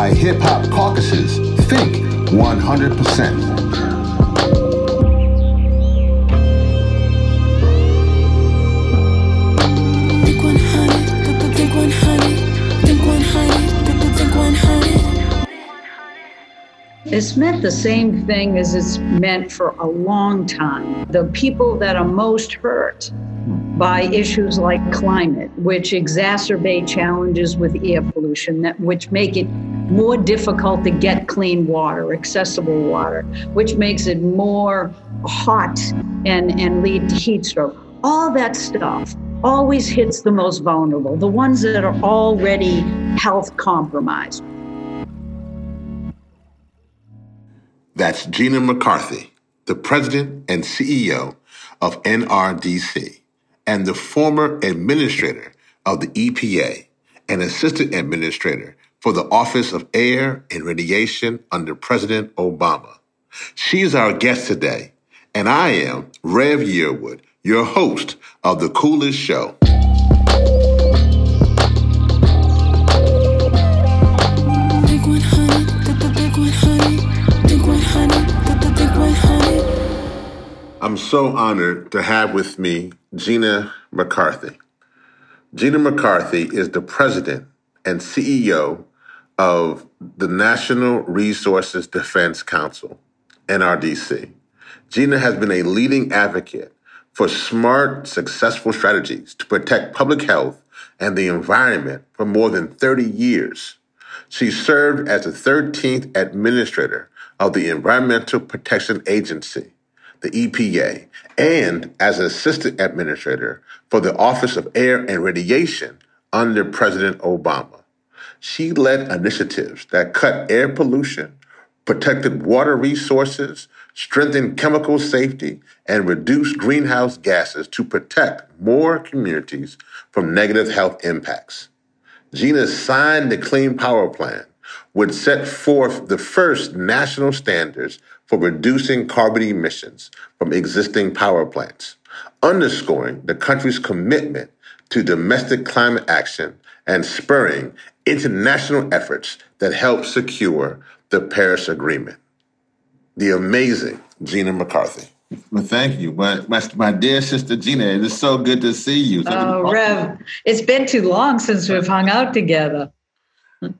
by Hip Hop Caucus's Think 100%. It's meant the same thing as it's meant for a long time. The people that are most hurt by issues like climate, which exacerbate challenges with air pollution, which make it more difficult to get clean water, accessible water, which makes it more hot and lead to heat stroke. All that stuff always hits the most vulnerable, the ones that are already health compromised. That's Gina McCarthy, the president and CEO of NRDC and the former administrator of the EPA and assistant administrator for the Office of Air and Radiation under President Obama. She is our guest today, and I am Rev Yearwood, your host of The Coolest Show. I'm so honored to have with me Gina McCarthy. Gina McCarthy is the president and CEO of the Natural Resources Defense Council, NRDC. Gina has been a leading advocate for smart, successful strategies to protect public health and the environment for more than 30 years. She served as the 13th administrator of the Environmental Protection Agency, the EPA, and as an assistant administrator for the Office of Air and Radiation under President Obama. She led initiatives that cut air pollution, protected water resources, strengthened chemical safety, and reduced greenhouse gases to protect more communities from negative health impacts. Gina signed the Clean Power Plan, which set forth the first national standards for reducing carbon emissions from existing power plants, underscoring the country's commitment to domestic climate action and spurring international efforts that help secure the Paris Agreement. The amazing Gina McCarthy. Well, thank you. My dear sister Gina, it is so good to see you. Oh, Rev, it's been too long since we've hung out together.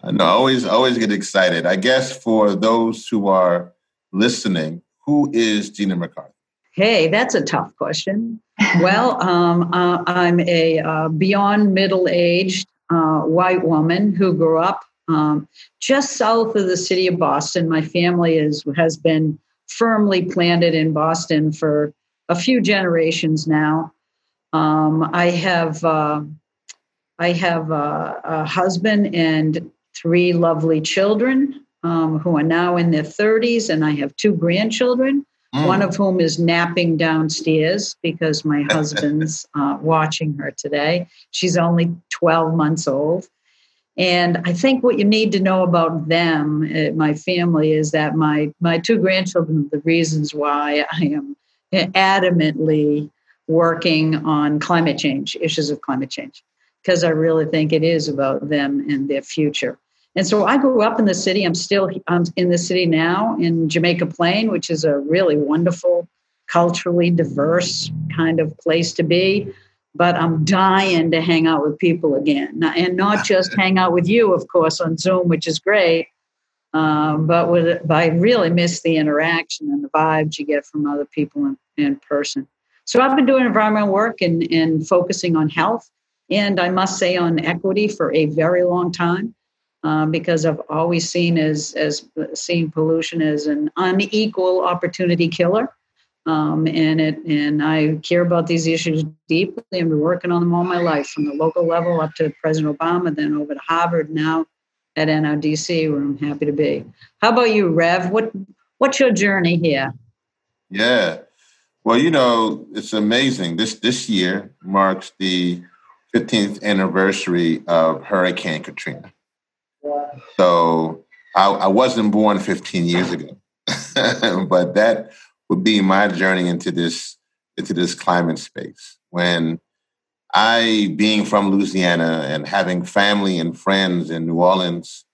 I know, I always get excited. I guess for those who are listening, who is Gina McCarthy? Hey, that's a tough question. Well, I'm a beyond middle-aged white woman who grew up just south of the city of Boston. My family has been firmly planted in Boston for a few generations now. I have a husband and three lovely children who are now in their 30s, and I have two grandchildren, one of whom is napping downstairs because my husband's watching her today. She's only 12 months old. And I think what you need to know about them, my family, is that my two grandchildren are the reasons why I am adamantly working on climate change, issues of climate change, because I really think it is about them and their future. And so I grew up in the city. I'm in the city now in Jamaica Plain, which is a really wonderful, culturally diverse kind of place to be. But I'm dying to hang out with people again. And not just hang out with you, of course, on Zoom, which is great. But I really miss the interaction and the vibes you get from other people in person. So I've been doing environmental work and focusing on health. And I must say on equity for a very long time, because I've always seen pollution as an unequal opportunity killer. And I care about these issues deeply and been working on them all my life, from the local level up to President Obama, then over to Harvard, now at NRDC, where I'm happy to be. How about you, Rev? What's your journey here? Yeah. Well, you know, it's amazing. This year marks the 15th anniversary of Hurricane Katrina. So I wasn't born 15 years ago, but that would be my journey into this climate space. When I, being from Louisiana and having family and friends in New Orleans,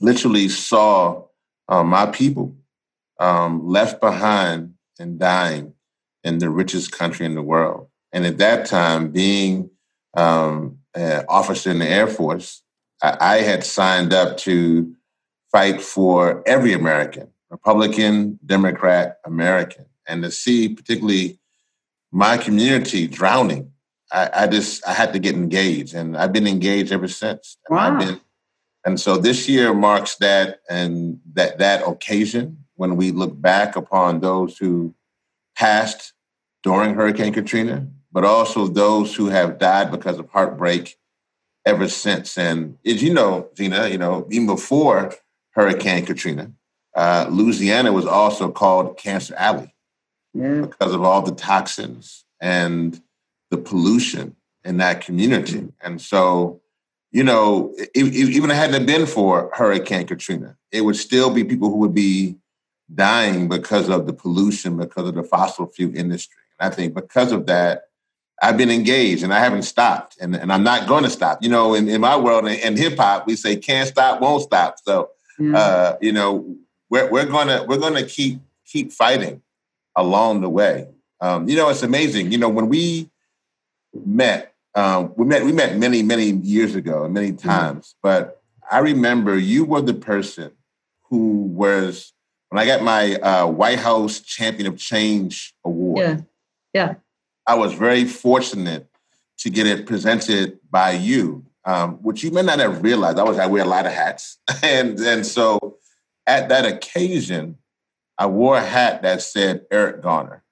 literally saw my people left behind and dying in the richest country in the world. And at that time, being an officer in the Air Force, I had signed up to fight for every American, Republican, Democrat, American. And to see particularly my community drowning, I had to get engaged. And I've been engaged ever since. Wow. And so this year marks that, and that occasion when we look back upon those who passed during Hurricane Katrina, but also those who have died because of heartbreak ever since. And as you know, Gina, even before Hurricane Katrina, Louisiana was also called Cancer Alley because of all the toxins and the pollution in that community. And so, even had it been for Hurricane Katrina, it would still be people who would be dying because of the pollution, because of the fossil fuel industry. And I think because of that, I've been engaged and I haven't stopped, and I'm not going to stop. In my world, in hip hop, we say can't stop, won't stop. So, we're gonna keep fighting along the way. It's amazing. When we met, we met many, many years ago and many times. But I remember you were the person who was, when I got my White House Champion of Change Award. Yeah. I was very fortunate to get it presented by you, which you may not have realized. I wear a lot of hats. And so at that occasion, I wore a hat that said Eric Garner.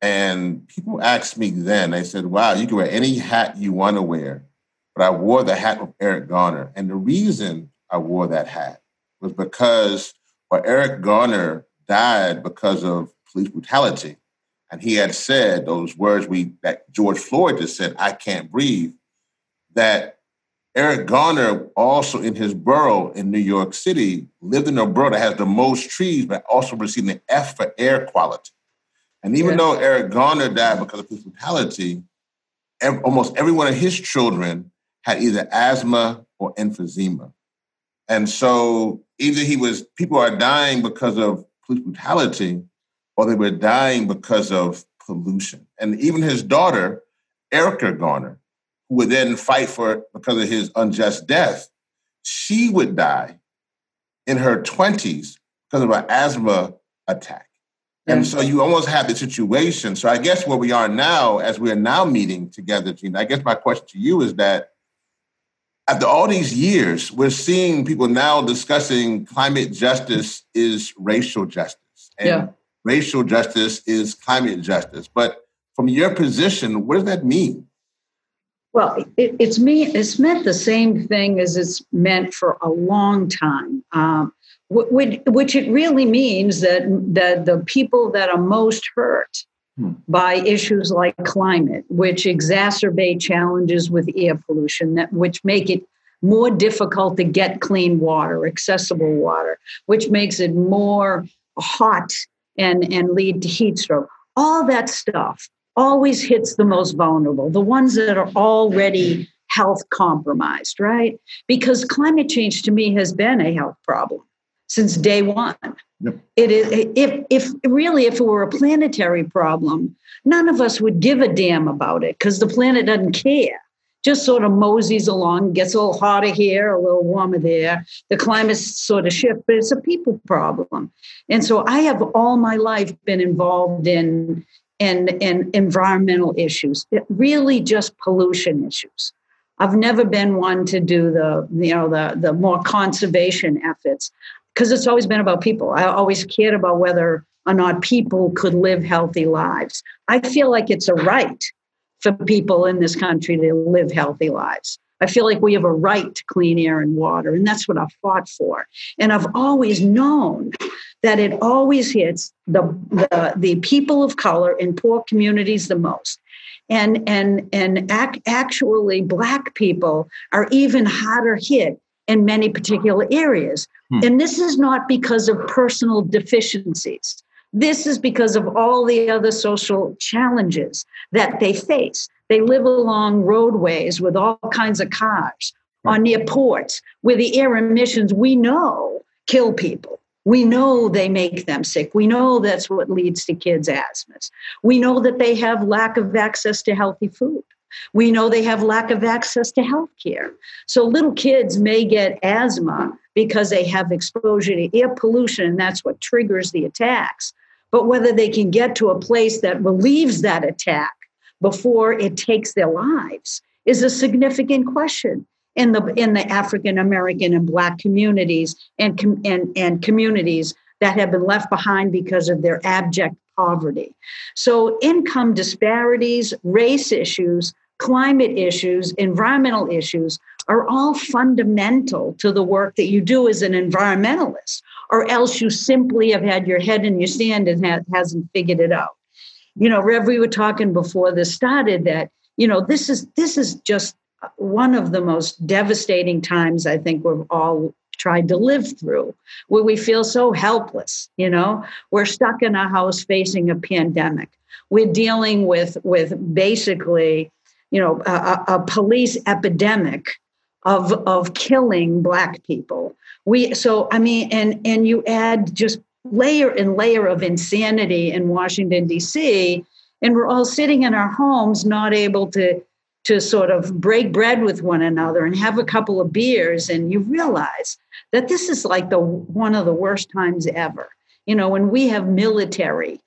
And people asked me then, they said, wow, you can wear any hat you want to wear. But I wore the hat of Eric Garner. And the reason I wore that hat was because Eric Garner died because of police brutality. And he had said those words that George Floyd just said, I can't breathe, that Eric Garner also in his borough in New York City lived in a borough that has the most trees, but also received an F for air quality. And even though Eric Garner died because of police brutality, almost every one of his children had either asthma or emphysema. And so either people are dying because of police brutality, or they were dying because of pollution. And even his daughter, Erica Garner, who would then fight because of his unjust death, she would die in her 20s because of an asthma attack. And so you almost have the situation. So I guess where we are now, as we are now meeting together, Gina, I guess my question to you is that after all these years, we're seeing people now discussing climate justice is racial justice. And racial justice is climate justice. But from your position, what does that mean? Well, it's meant the same thing as it's meant for a long time, which it really means that the people that are most hurt by issues like climate, which exacerbate challenges with air pollution, which make it more difficult to get clean water, accessible water, which makes it more hot and lead to heat stroke. All that stuff always hits the most vulnerable, the ones that are already health compromised, right? Because climate change to me has been a health problem since day one. Yep. It is, if it were a planetary problem, none of us would give a damn about it because the planet doesn't care. Just sort of moseys along, gets a little hotter here, a little warmer there. The climate sort of shifts, but it's a people problem. And so I have all my life been involved in environmental issues, really just pollution issues. I've never been one to do the more conservation efforts, because it's always been about people. I always cared about whether or not people could live healthy lives. I feel like it's a right for people in this country to live healthy lives. I feel like we have a right to clean air and water, and that's what I fought for. And I've always known that it always hits the people of color in poor communities the most. And actually, Black people are even harder hit in many particular areas. And this is not because of personal deficiencies. This is because of all the other social challenges that they face. They live along roadways with all kinds of cars, or near ports where the air emissions we know kill people. We know they make them sick. We know that's what leads to kids' asthmas. We know that they have lack of access to healthy food. We know they have lack of access to health care. So little kids may get asthma because they have exposure to air pollution, and that's what triggers the attacks. But whether they can get to a place that relieves that attack before it takes their lives is a significant question in the African American and Black communities and communities that have been left behind because of their abject poverty. So income disparities, race issues, climate issues, environmental issues are all fundamental to the work that you do as an environmentalist, or else you simply have had your head in your sand and hasn't figured it out. You know, Rev, we were talking before this started that, you know, this is just one of the most devastating times I think we've all tried to live through, where we feel so helpless. You know, we're stuck in a house facing a pandemic. We're dealing with basically, you know, a police epidemic of killing Black people. And you add just layer and layer of insanity in Washington, D.C., and we're all sitting in our homes, not able to sort of break bread with one another and have a couple of beers. And you realize that this is like one of the worst times ever. You know, when we have military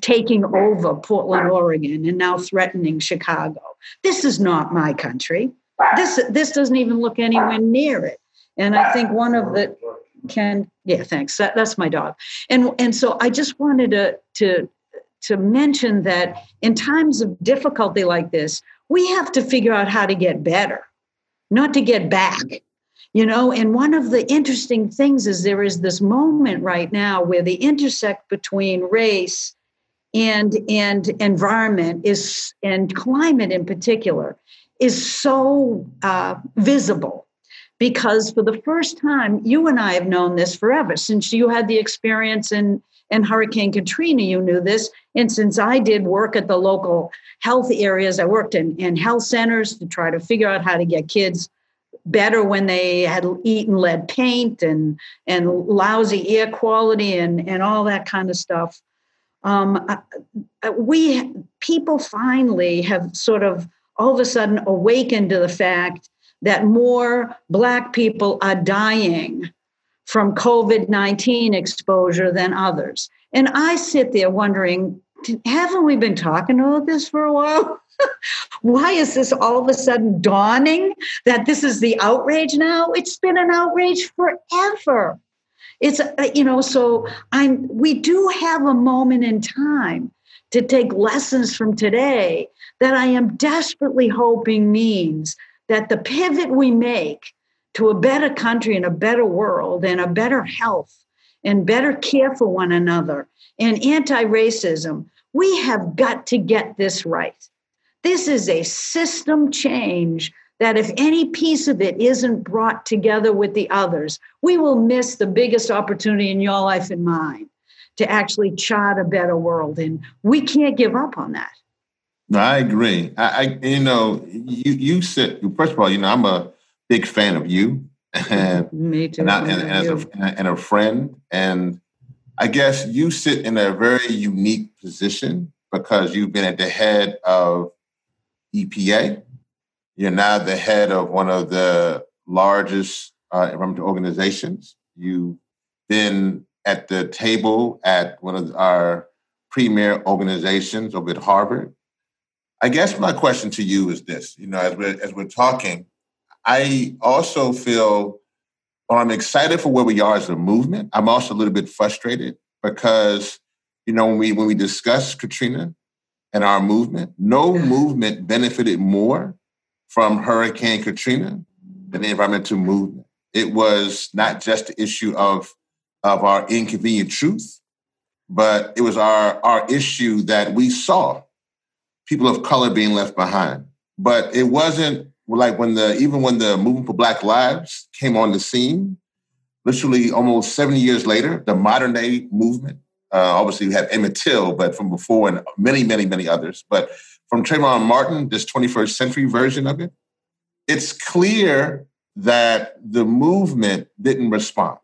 taking over Portland, Oregon, and now threatening Chicago. This is not my country. This doesn't even look anywhere near it. And I think one of the thanks. That's my dog. And so I just wanted to mention that in times of difficulty like this, we have to figure out how to get better, not to get back, you know. And one of the interesting things is there is this moment right now where the intersect between race and environment is, and climate in particular, is so visible. Because for the first time, you and I have known this forever. Since you had the experience in Hurricane Katrina, you knew this. And since I did work at the local health areas, I worked in health centers to try to figure out how to get kids better when they had eaten lead paint and lousy air quality and all that kind of stuff. People finally have sort of all of a sudden awakened to the fact that more Black people are dying from COVID-19 exposure than others. And I sit there wondering, haven't we been talking about this for a while? Why is this all of a sudden dawning that this is the outrage now? It's been an outrage forever. It's, you know, so we do have a moment in time to take lessons from today that I am desperately hoping means that the pivot we make to a better country and a better world and a better health and better care for one another and anti-racism, we have got to get this right. This is a system change that if any piece of it isn't brought together with the others, we will miss the biggest opportunity in your life and mine to actually chart a better world. And we can't give up on that. No, I agree. You said, first of all, you know, I'm a big fan of you, and me too, and a friend. And I guess you sit in a very unique position because you've been at the head of EPA. You're now the head of one of the largest environmental organizations. You've been at the table at one of our premier organizations over at Harvard. I guess my question to you is this, you know, as we're talking, I also feel, well, I'm excited for where we are as a movement. I'm also a little bit frustrated because, you know, when we discuss Katrina and our movement, no movement benefited more from Hurricane Katrina than the environmental movement. It was not just the issue of our inconvenient truth, but it was our issue that we saw people of color being left behind. But it wasn't like when the Movement for Black Lives came on the scene, literally almost 70 years later, the modern day movement, obviously we have Emmett Till, but from before and many, many, many others, but from Trayvon Martin, this 21st century version of it, it's clear that the movement didn't respond.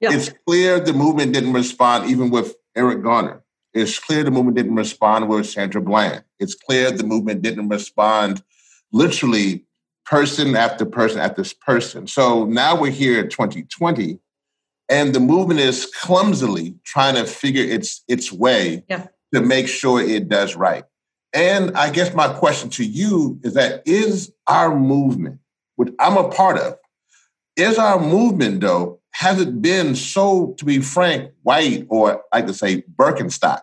Yeah. It's clear the movement didn't respond even with Eric Garner. It's clear the movement didn't respond with Sandra Bland. It's clear the movement didn't respond literally person after person after person. So now we're here in 2020, and the movement is clumsily trying to figure its way to make sure it does right. And I guess my question to you is that is our movement, which I'm a part of, is our movement, though, has it been so, to be frank, white, or I could say Birkenstock?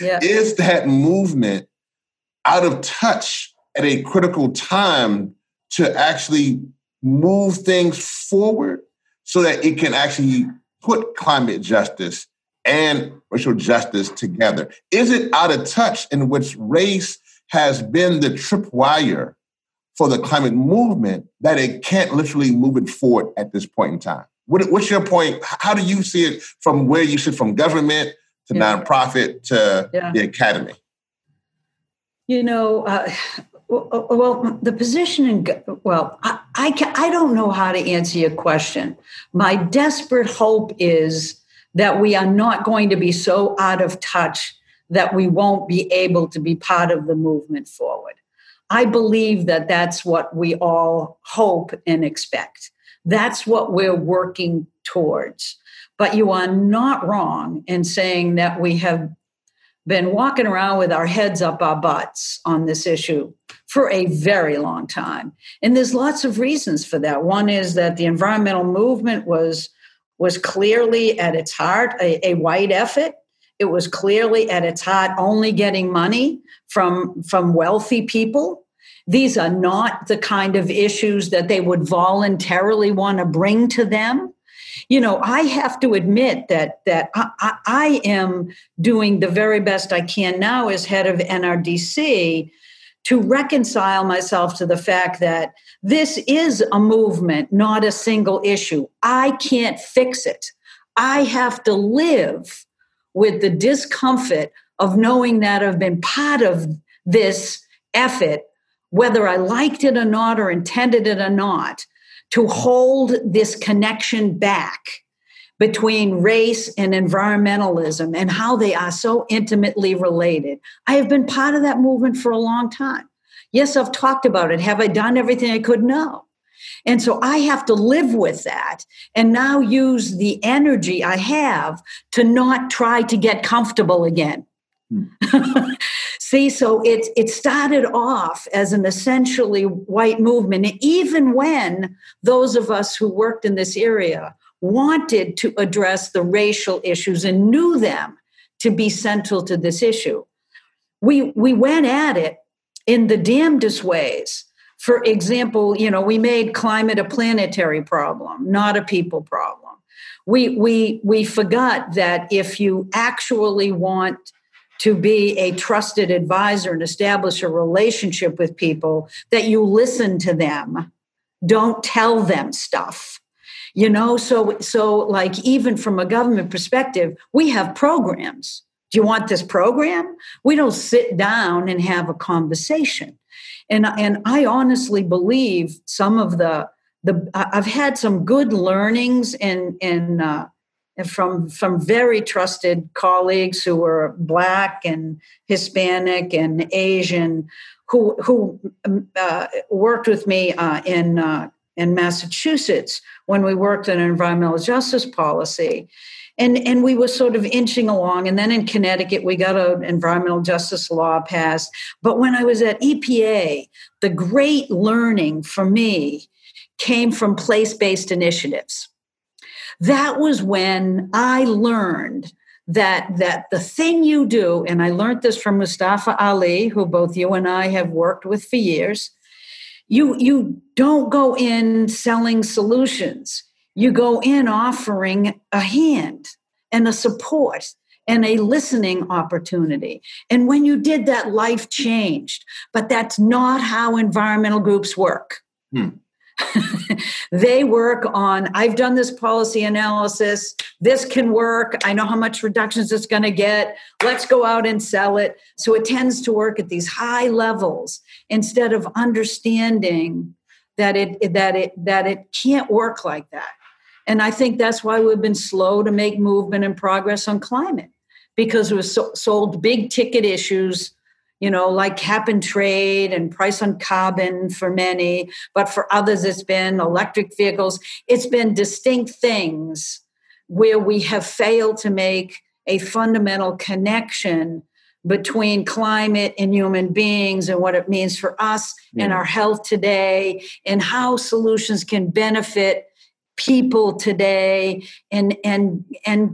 Yeah. Is that movement out of touch at a critical time to actually move things forward so that it can actually put climate justice and racial justice together? Is it out of touch in which race has been the tripwire for the climate movement that it can't literally move it forward at this point in time? What's your point? How do you see it from where you sit, from government to nonprofit to the academy? You know, well, the position in, well, I don't know how to answer your question. My desperate hope is that we are not going to be so out of touch that we won't be able to be part of the movement forward. I believe that that's what we all hope and expect. That's what we're working towards. But you are not wrong in saying that we have been walking around with our heads up our butts on this issue for a very long time. And there's lots of reasons for that. One is that the environmental movement was clearly at its heart a white effort. It was clearly at its heart only getting money from wealthy people. These are not the kind of issues that they would voluntarily want to bring to them. You know, I have to admit that I am doing the very best I can now as head of NRDC to reconcile myself to the fact that this is a movement, not a single issue. I can't fix it. I have to live with the discomfort of knowing that I've been part of this effort, whether I liked it or not or intended it or not, to hold this connection back between race and environmentalism and how they are so intimately related. I have been part of that movement for a long time. Yes, I've talked about it. Have I done everything I could? No. And so I have to live with that and now use the energy I have to not try to get comfortable again. See, so it started off as an essentially white movement, and even when those of us who worked in this area wanted to address the racial issues and knew them to be central to this issue, we went at it in the damnedest ways. For example, you know, we made climate a planetary problem, not a people problem. We forgot that if you actually want to be a trusted advisor and establish a relationship with people, that you listen to them, don't tell them stuff. You know, so like even from a government perspective, we have programs. Do you want this program? We don't sit down and have a conversation. And I honestly believe some of the I've had some good learnings from very trusted colleagues who were Black and Hispanic and Asian, who worked with me in Massachusetts when we worked on environmental justice policy, and we were sort of inching along. And then in Connecticut, we got an environmental justice law passed. But when I was at EPA, the great learning for me came from place-based initiatives. That was when I learned that the thing you do, and I learned this from Mustafa Ali, who both you and I have worked with for years, you don't go in selling solutions. You go in offering a hand and a support and a listening opportunity. And when you did that, life changed. But that's not how environmental groups work. They work on, I've done this policy analysis, this can work, I know how much reductions it's going to get, let's go out and sell it. So it tends to work at these high levels instead of understanding that it can't work like that. And I think that's why we've been slow to make movement and progress on climate, because it was sold big ticket issues, you know, like cap and trade and price on carbon for many, but for others it's been electric vehicles. It's been distinct things where we have failed to make a fundamental connection between climate and human beings and what it means for us and our health today and how solutions can benefit people today, and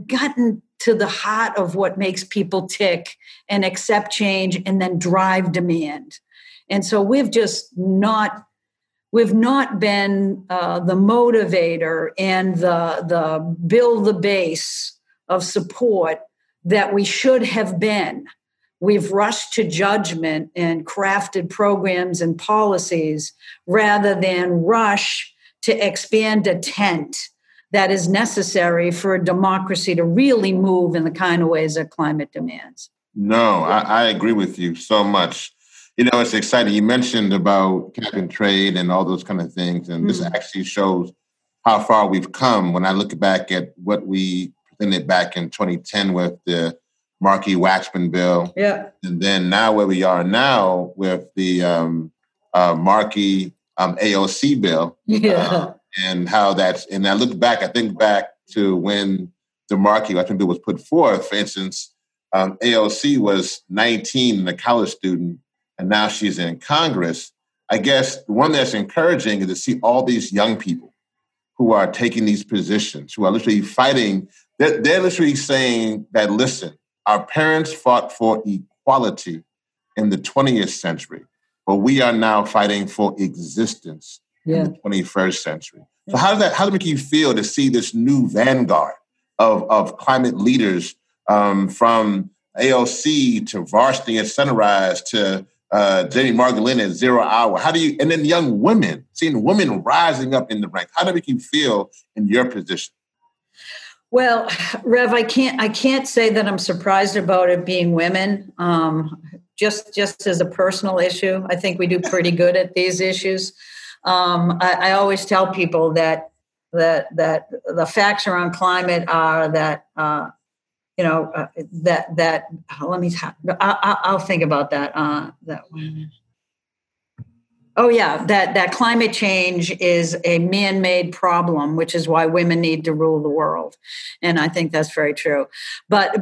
gotten to the heart of what makes people tick and accept change and then drive demand. And so we've not been the motivator and the build the base of support that we should have been. We've rushed to judgment and crafted programs and policies rather than rush to expand a tent that is necessary for a democracy to really move in the kind of ways that climate demands. No, I agree with you so much. You know, it's exciting. You mentioned about cap and trade and all those kind of things, and this actually shows how far we've come. When I look back at what we presented back in 2010 with the Markey-Waxman bill, and then now where we are now with the Markey AOC bill, and how that's, and I look back, I think back to when the Markey-Waxman bill was put forth. For instance, AOC was 19 and a college student, and now she's in Congress. I guess the one that's encouraging is to see all these young people who are taking these positions, who are literally fighting. They're literally saying that, listen, our parents fought for equality in the 20th century. But we are now fighting for existence in the 21st century. So how does it make you feel to see this new vanguard of climate leaders, from AOC to Varsity at Sunrise to Jenny Margolin at Zero Hour? How do you, and then young women, seeing women rising up in the ranks, how does it make you feel in your position? Well, Rev, I can't say that I'm surprised about it being women. Just as a personal issue, I think we do pretty good at these issues. I always tell people that the facts around climate are that I'll think about that. That climate change is a man-made problem, which is why women need to rule the world, and I think that's very true. But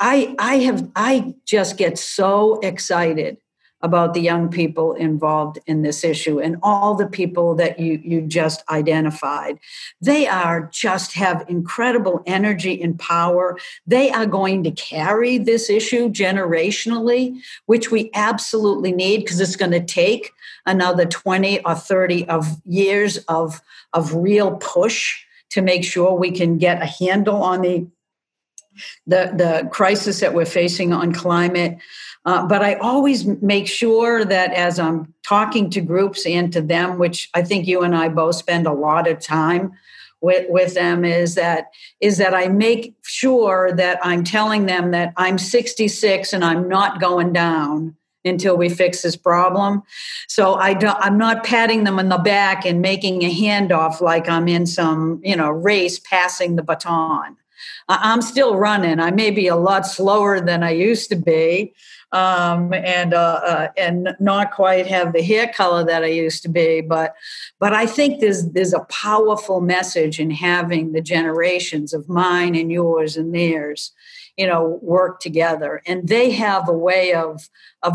I just get so excited about the young people involved in this issue and all the people that you just identified. They are just have incredible energy and power. They are going to carry this issue generationally, which we absolutely need, because it's going to take another 20 or 30 of years of real push to make sure we can get a handle on the crisis that we're facing on climate. But I always make sure that as I'm talking to groups and to them, which I think you and I both spend a lot of time with them, is that I make sure that I'm telling them that I'm 66 and I'm not going down until we fix this problem. So I'm not patting them on the back and making a handoff like I'm in some, race passing the baton. I'm still running. I may be a lot slower than I used to be, and not quite have the hair color that I used to be. But I think there's a powerful message in having the generations of mine and yours and theirs, work together. And they have a way of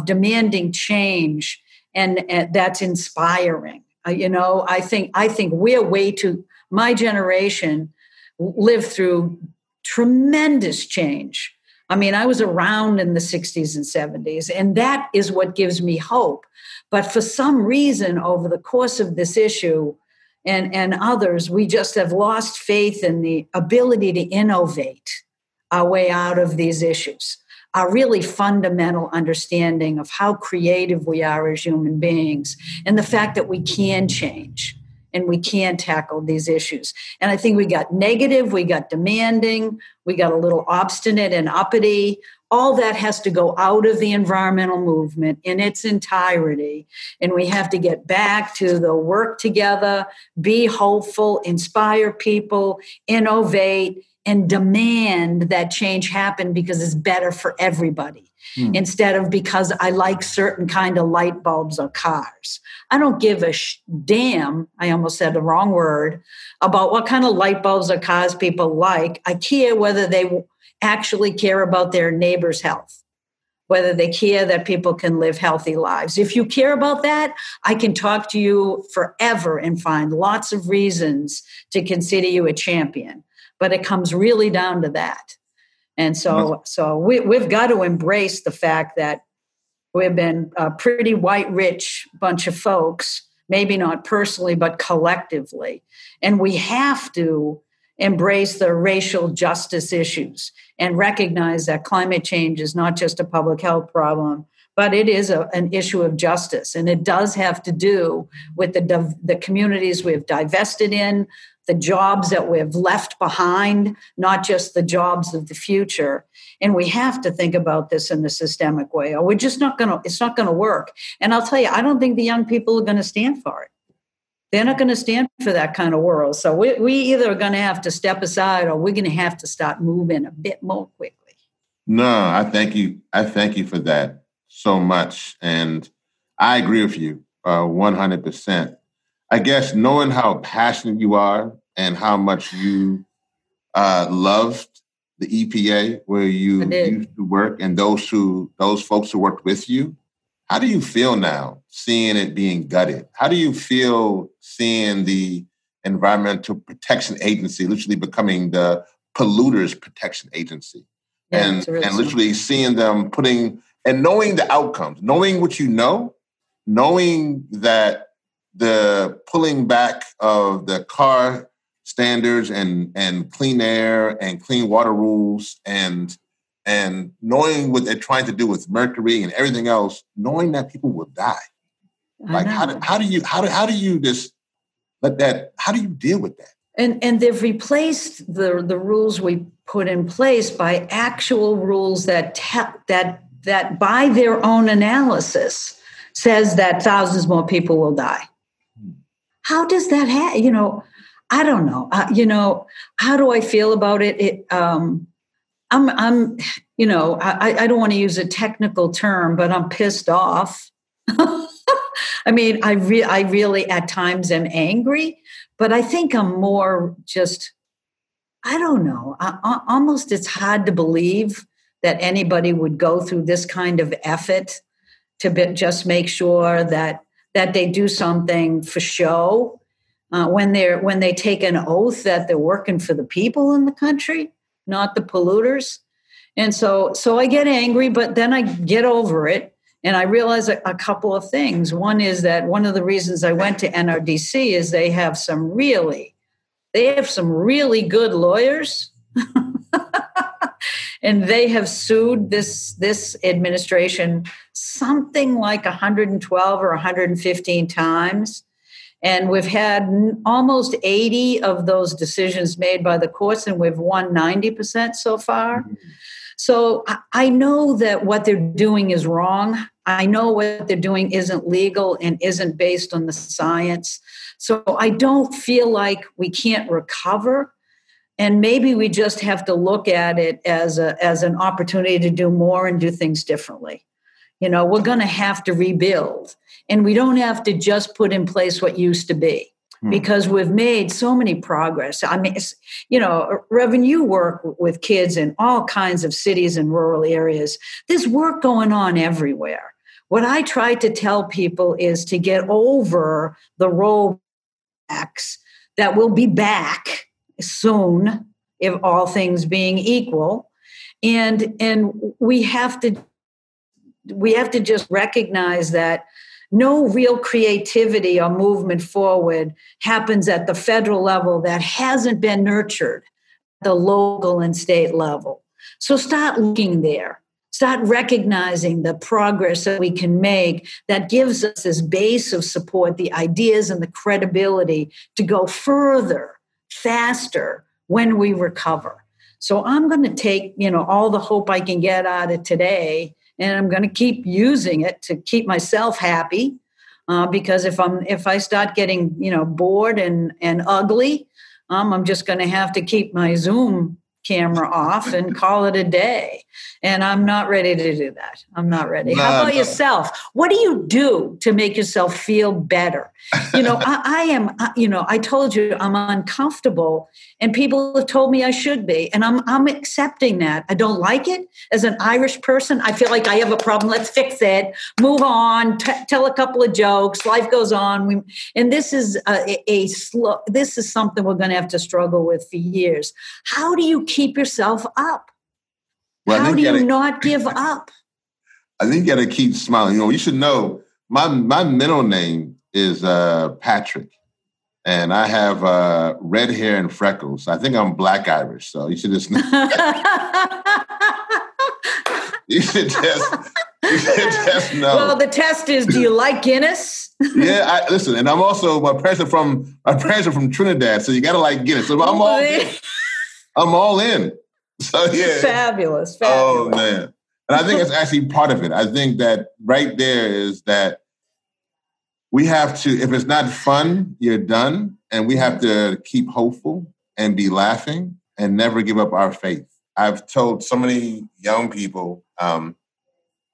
demanding change, and that's inspiring. I think we're way too. My generation lived through tremendous change. I mean, I was around in the 60s and 70s, and that is what gives me hope. But for some reason, over the course of this issue and others, we just have lost faith in the ability to innovate our way out of these issues. Our really fundamental understanding of how creative we are as human beings and the fact that we can change. And we can tackle these issues. And I think we got negative, we got demanding, we got a little obstinate and uppity. all that has to go out of the environmental movement in its entirety. And we have to get back to the work together, be hopeful, inspire people, innovate, and demand that change happen because it's better for everybody. Instead of because I like certain kind of light bulbs or cars. I don't give a damn, I almost said the wrong word, about what kind of light bulbs or cars people like. I care whether they actually care about their neighbor's health, whether they care that people can live healthy lives. If you care about that, I can talk to you forever and find lots of reasons to consider you a champion. But it comes really down to that. And so we've got to embrace the fact that we've been a pretty white, rich bunch of folks, maybe not personally, but collectively. And we have to embrace the racial justice issues and recognize that climate change is not just a public health problem, but it is an issue of justice. And it does have to do with the communities we've divested in, the jobs that we've left behind, not just the jobs of the future. And we have to think about this in a systemic way, or we're just not going to, it's not going to work. And I'll tell you, I don't think the young people are going to stand for it. They're not going to stand for that kind of world. So we either are going to have to step aside, or we're going to have to start moving a bit more quickly. No, I thank you for that so much. And I agree with you 100%. I guess knowing how passionate you are and how much you loved the EPA where you used to work and those folks who worked with you, how do you feel now seeing it being gutted? How do you feel seeing the Environmental Protection Agency literally becoming the Polluters Protection Agency? Yeah, and literally seeing them putting and knowing the outcomes, knowing what you know, knowing that the pulling back of the CAR standards and clean air and clean water rules and knowing what they're trying to do with mercury and everything else, knowing that people will die. Like, how do you deal with that? And they've replaced the rules we put in place by actual rules that by their own analysis says that thousands more people will die. How does that happen? I don't know. How do I feel about it? I don't want to use a technical term, but I'm pissed off. I mean, I really at times am angry, but I think I'm more just, I don't know. Almost it's hard to believe that anybody would go through this kind of effort to just make sure that they do something for show when they take an oath that they're working for the people in the country, not the polluters. And so I get angry, but then I get over it and I realize a couple of things. One is that one of the reasons I went to NRDC is they have some really good lawyers. And they have sued this administration something like 112 or 115 times. And we've had almost 80 of those decisions made by the courts, and we've won 90% so far. Mm-hmm. So I know that what they're doing is wrong. I know what they're doing isn't legal and isn't based on the science. So I don't feel like we can't recover. And maybe we just have to look at it as an opportunity to do more and do things differently. We're going to have to rebuild. And we don't have to just put in place what used to be because we've made so many progress. I mean, Reverend, you work with kids in all kinds of cities and rural areas. There's work going on everywhere. What I try to tell people is to get over the rollbacks that will be back soon, if all things being equal, and we have to just recognize that no real creativity or movement forward happens at the federal level that hasn't been nurtured at the local and state level. So start looking there. Start recognizing the progress that we can make that gives us this base of support, the ideas and the credibility to go further, faster when we recover. So I'm going to take, all the hope I can get out of today, and I'm going to keep using it to keep myself happy. Because if I start getting, bored and ugly, I'm just going to have to keep my Zoom camera off and call it a day. And I'm not ready to do that. I'm not ready. How about yourself? What do you do to make yourself feel better? I am, I told you I'm uncomfortable, and people have told me I should be, and I'm accepting that. I don't like it. As an Irish person, I feel like I have a problem. Let's fix it. Move on. Tell a couple of jokes. Life goes on. And this is this is something we're going to have to struggle with for years. How do you keep yourself up? Well, how do you not give up? I think you got to keep smiling. You should know my middle name is Patrick, and I have red hair and freckles. I think I'm Black Irish, so you should just know. You should just know. Well, the test is: do you like Guinness? Yeah, listen, and I'm also my parents are from Trinidad, so you got to like Guinness. So I'm all in. So yeah, fabulous. Oh man, and I think it's actually part of it. I think that right there is that. We have to, if it's not fun, you're done. And we have to keep hopeful and be laughing and never give up our faith. I've told so many young people that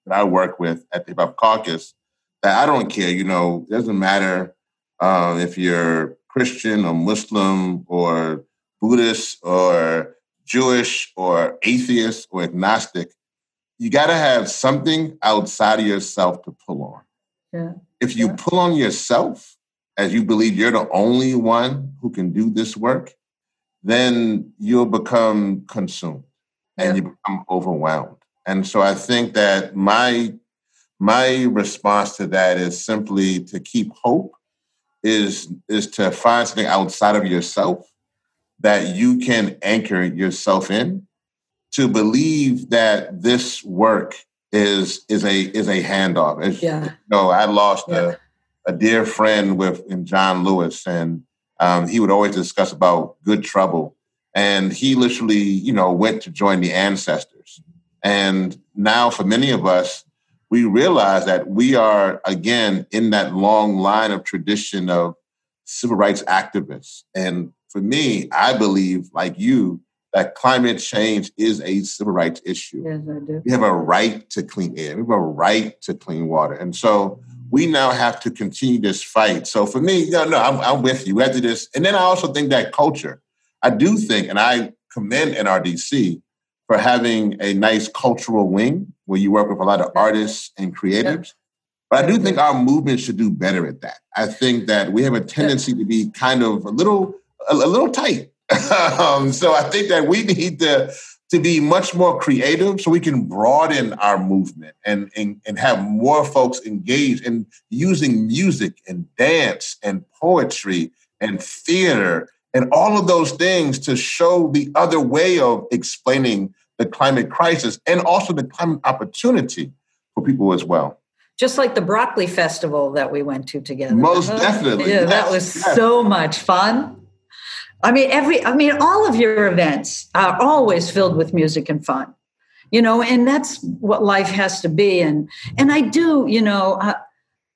I work with at the Hip Hop Caucus that I don't care. It doesn't matter if you're Christian or Muslim or Buddhist or Jewish or atheist or agnostic. You got to have something outside of yourself to pull on. Yeah. If you pull on yourself, as you believe you're the only one who can do this work, then you'll become consumed and you become overwhelmed. And so I think that my response to that is simply to keep hope, is to find something outside of yourself that you can anchor yourself in, to believe that this work is a handoff. I lost a dear friend in John Lewis, and he would always discuss about good trouble. And he literally, went to join the ancestors. And now for many of us, we realize that we are, again, in that long line of tradition of civil rights activists. And for me, I believe, like you, that climate change is a civil rights issue. Yes, I do. We have a right to clean air. We have a right to clean water. And so we now have to continue this fight. So for me, I'm with you. We have to do this. And then I also think that culture, I do think, and I commend NRDC for having a nice cultural wing where you work with a lot of artists and creatives. Yes. But I do think our movement should do better at that. I think that we have a tendency to be kind of a little tight. So I think that we need to be much more creative so we can broaden our movement and have more folks engaged in using music and dance and poetry and theater and all of those things to show the other way of explaining the climate crisis and also the climate opportunity for people as well. Just like the broccoli festival that we went to together. Most definitely. Yeah, yes, that was so much fun. All of your events are always filled with music and fun, and that's what life has to be. And I do,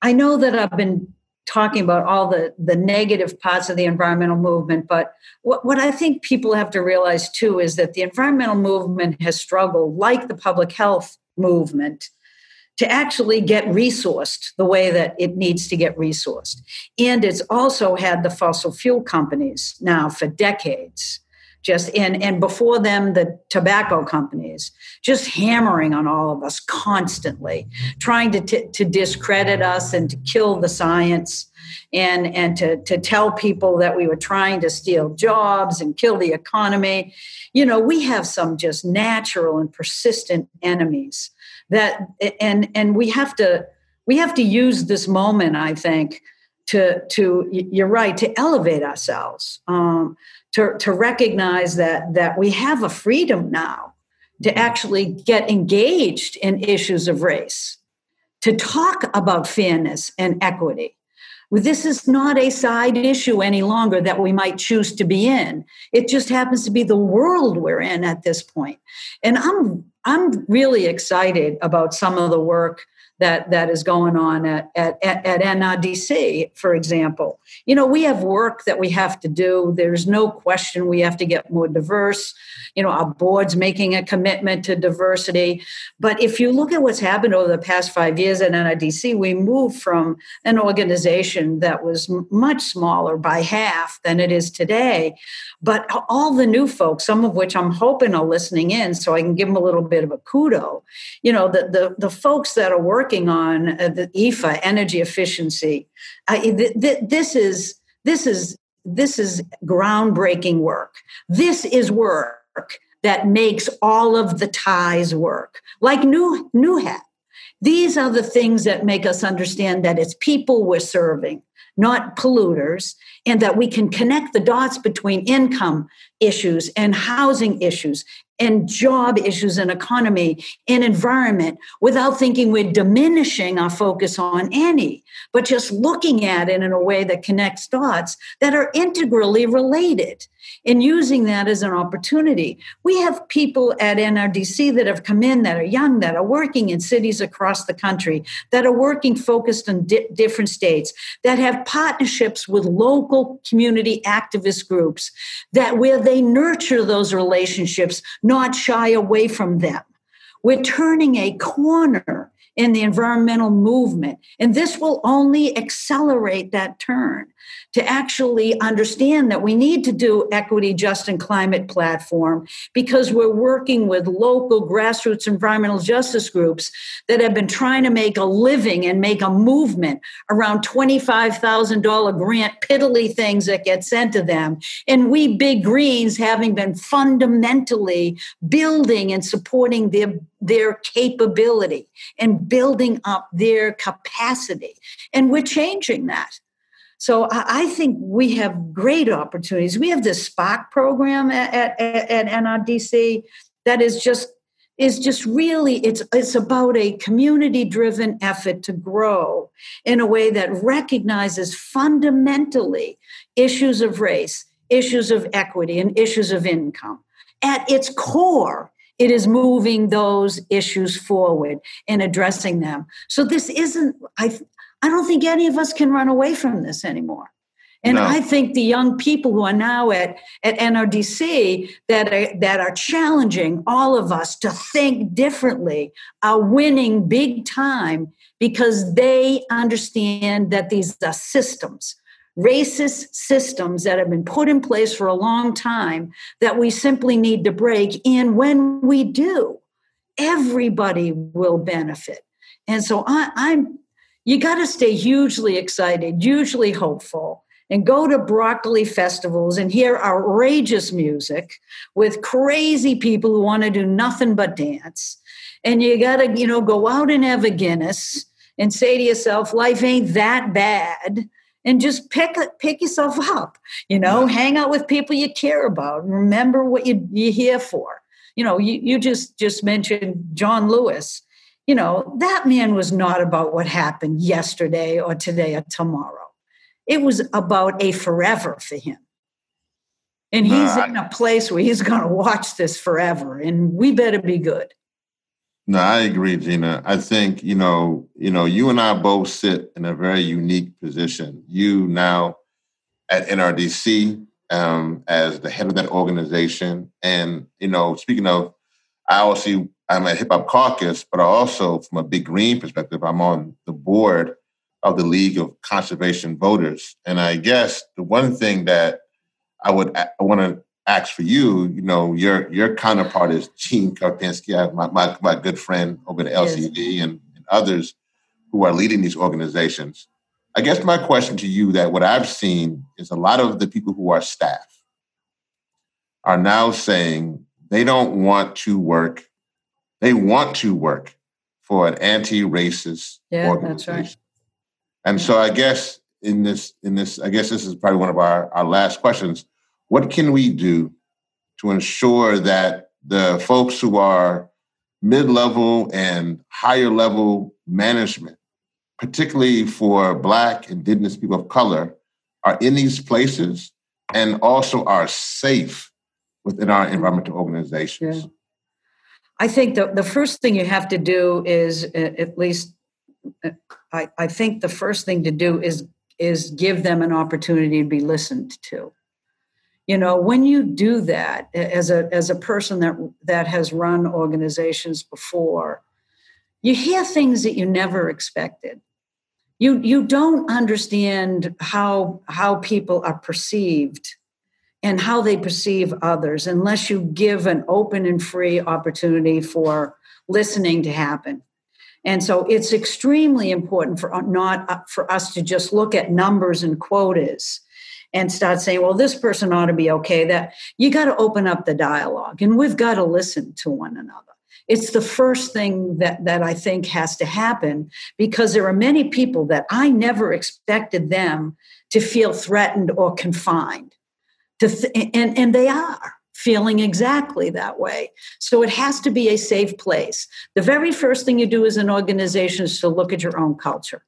I know that I've been talking about all the negative parts of the environmental movement, but what I think people have to realize too is that the environmental movement has struggled, like the public health movement, to actually get resourced the way that it needs to get resourced. And it's also had the fossil fuel companies now for decades, and before them, the tobacco companies, just hammering on all of us constantly, trying to discredit us and to kill the science and to tell people that we were trying to steal jobs and kill the economy. We have some just natural and persistent enemies. And we have to use this moment, I think, to you're right, to elevate ourselves, to recognize that we have a freedom now to actually get engaged in issues of race, to talk about fairness and equity, This is not a side issue any longer that we might choose to be in. It just happens to be the world we're in at this point. And I'm really excited about some of the work that is going on at NRDC, for example. You know, we have work that we have to do. There's no question we have to get more diverse. You know, our board's making a commitment to diversity. But if you look at what's happened over the past 5 years at NRDC, we moved from an organization that was much smaller by half than it is today. But all the new folks, some of which I'm hoping are listening in so I can give them a little bit of a kudo, you know, the folks that are working on the EFA, energy efficiency. This is groundbreaking work. This is work that makes all of the ties work. Like New Hat. These are the things that make us understand that it's people we're serving, not polluters, and that we can connect the dots between income issues and housing issues and job issues and economy and environment without thinking we're diminishing our focus on any, but just looking at it in a way that connects dots that are integrally related and using that as an opportunity. We have people at NRDC that have come in that are young, that are working in cities across the country, that are working focused on different states, that have partnerships with local community activist groups, that where they nurture those relationships, not shy away from them. We're turning a corner in the environmental movement, and this will only accelerate that turn to actually understand that we need to do equity, just, and climate platform because we're working with local grassroots environmental justice groups that have been trying to make a living and make a movement around $25,000 grant piddly things that get sent to them. And we big greens having been fundamentally building and supporting their capability and building up their capacity. And we're changing that. So I think we have great opportunities. We have this SPOC program at NRDC that is just really, it's about a community-driven effort to grow in a way that recognizes fundamentally issues of race, issues of equity, and issues of income. At its core, it is moving those issues forward and addressing them. So this isn't, I don't think any of us can run away from this anymore. And no. I think the young people who are now at NRDC that are challenging all of us to think differently are winning big time because they understand that these are systems, racist systems that have been put in place for a long time that we simply need to break. And when we do, everybody will benefit. And so you got to stay hugely excited, hugely hopeful, and go to broccoli festivals and hear outrageous music with crazy people who want to do nothing but dance. And you got to, go out and have a Guinness and say to yourself, life ain't that bad. And just pick yourself up, hang out with people you care about. Remember what you're here for. You just mentioned John Lewis. That man was not about what happened yesterday or today or tomorrow. It was about a forever for him. And he's in a place where he's going to watch this forever, and we better be good. No, I agree, Gina. I think, you and I both sit in a very unique position. You now at NRDC as the head of that organization. And, speaking of, I'm at Hip Hop Caucus, but I also, from a big green perspective, I'm on the board of the League of Conservation Voters. And I guess the one thing that I want to ask for you, your counterpart is Gene Karpinski, my good friend over at LCD and others who are leading these organizations. I guess my question to you that what I've seen is a lot of the people who are staff are now saying they don't want to work. They want to work for an anti-racist organization. That's right. And so I guess I guess this is probably one of our last questions. What can we do to ensure that the folks who are mid-level and higher level management particularly for Black, Indigenous people of color, are in these places and also are safe within our environmental organizations? Yeah. I think the first thing you have to do is, at least, I think the first thing to do is give them an opportunity to be listened to. You know, when you do that, as a person that has run organizations before, you hear things that you never expected. You don't understand how people are perceived and how they perceive others unless you give an open and free opportunity for listening to happen. And so it's extremely important for us to just look at numbers and quotas and start saying, well, this person ought to be okay. That you got to open up the dialogue, and we've got to listen to one another. It's the first thing that I think has to happen, because there are many people that I never expected them to feel threatened or confined, and they are feeling exactly that way. So it has to be a safe place. The very first thing you do as an organization is to look at your own culture,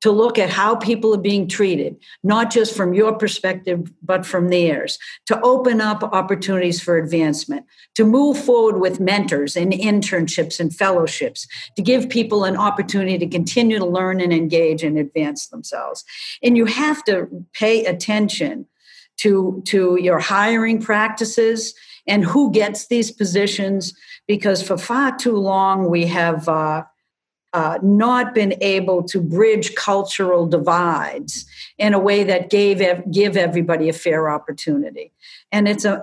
to look at how people are being treated, not just from your perspective, but from theirs, to open up opportunities for advancement, to move forward with mentors and internships and fellowships, to give people an opportunity to continue to learn and engage and advance themselves. And you have to pay attention to your hiring practices and who gets these positions, because for far too long we have not been able to bridge cultural divides in a way that give everybody a fair opportunity. And there's a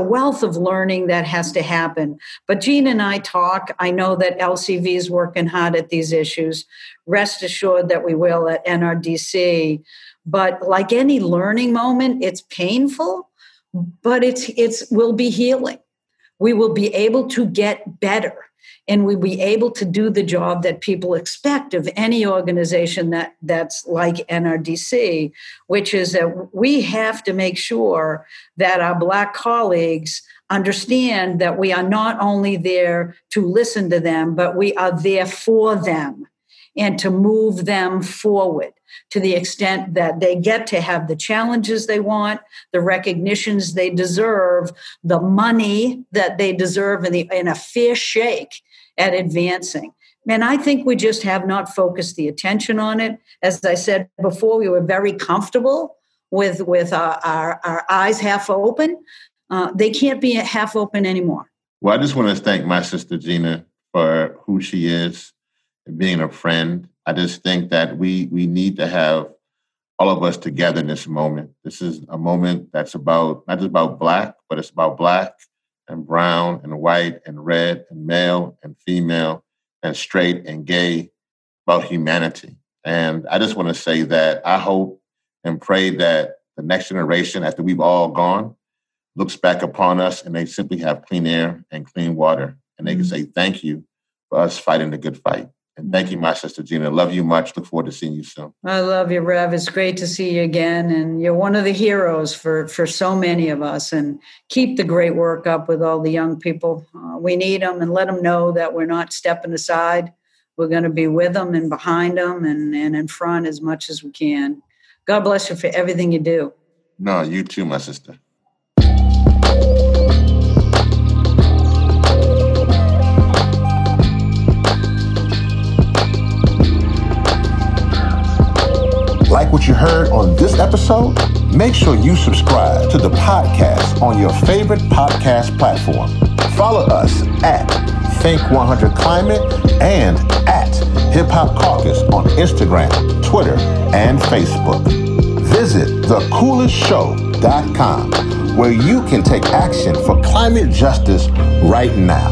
wealth of learning that has to happen. But Gene and I talk. I know that LCV is working hard at these issues. Rest assured that we will at NRDC. But like any learning moment, it's painful, but it will be healing. We will be able to get better, and we'll be able to do the job that people expect of any organization that's like NRDC, which is that we have to make sure that our Black colleagues understand that we are not only there to listen to them, but we are there for them and to move them forward to the extent that they get to have the challenges they want, the recognitions they deserve, the money that they deserve, and a fair shake at advancing. And I think we just have not focused the attention on it. As I said before, we were very comfortable with our eyes half open. They can't be half open anymore. Well, I just want to thank my sister Gina for who she is, being a friend. I just think that we need to have all of us together in this moment. This is a moment that's about, not just about Black, but it's about Black and brown and white and red and male and female and straight and gay, about humanity. And I just want to say that I hope and pray that the next generation, after we've all gone, looks back upon us and they simply have clean air and clean water. And they can say, thank you for us fighting the good fight. And thank you, my sister Gina. Love you much. Look forward to seeing you soon. I love you, Rev. It's great to see you again. And you're one of the heroes for so many of us. And keep the great work up with all the young people. We need them, and let them know that we're not stepping aside. We're going to be with them and behind them and in front as much as we can. God bless you for everything you do. No, you too, my sister. Like what you heard on this episode? Make sure you subscribe to the podcast on your favorite podcast platform. Follow us at Think 100 Climate and at Hip Hop Caucus on Instagram, Twitter, and Facebook. Visit thecoolestshow.com, where you can take action for climate justice right now.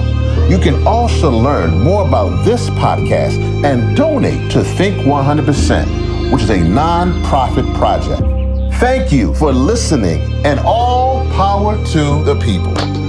You can also learn more about this podcast and donate to Think 100%. Which is a non-profit project. Thank you for listening, and all power to the people.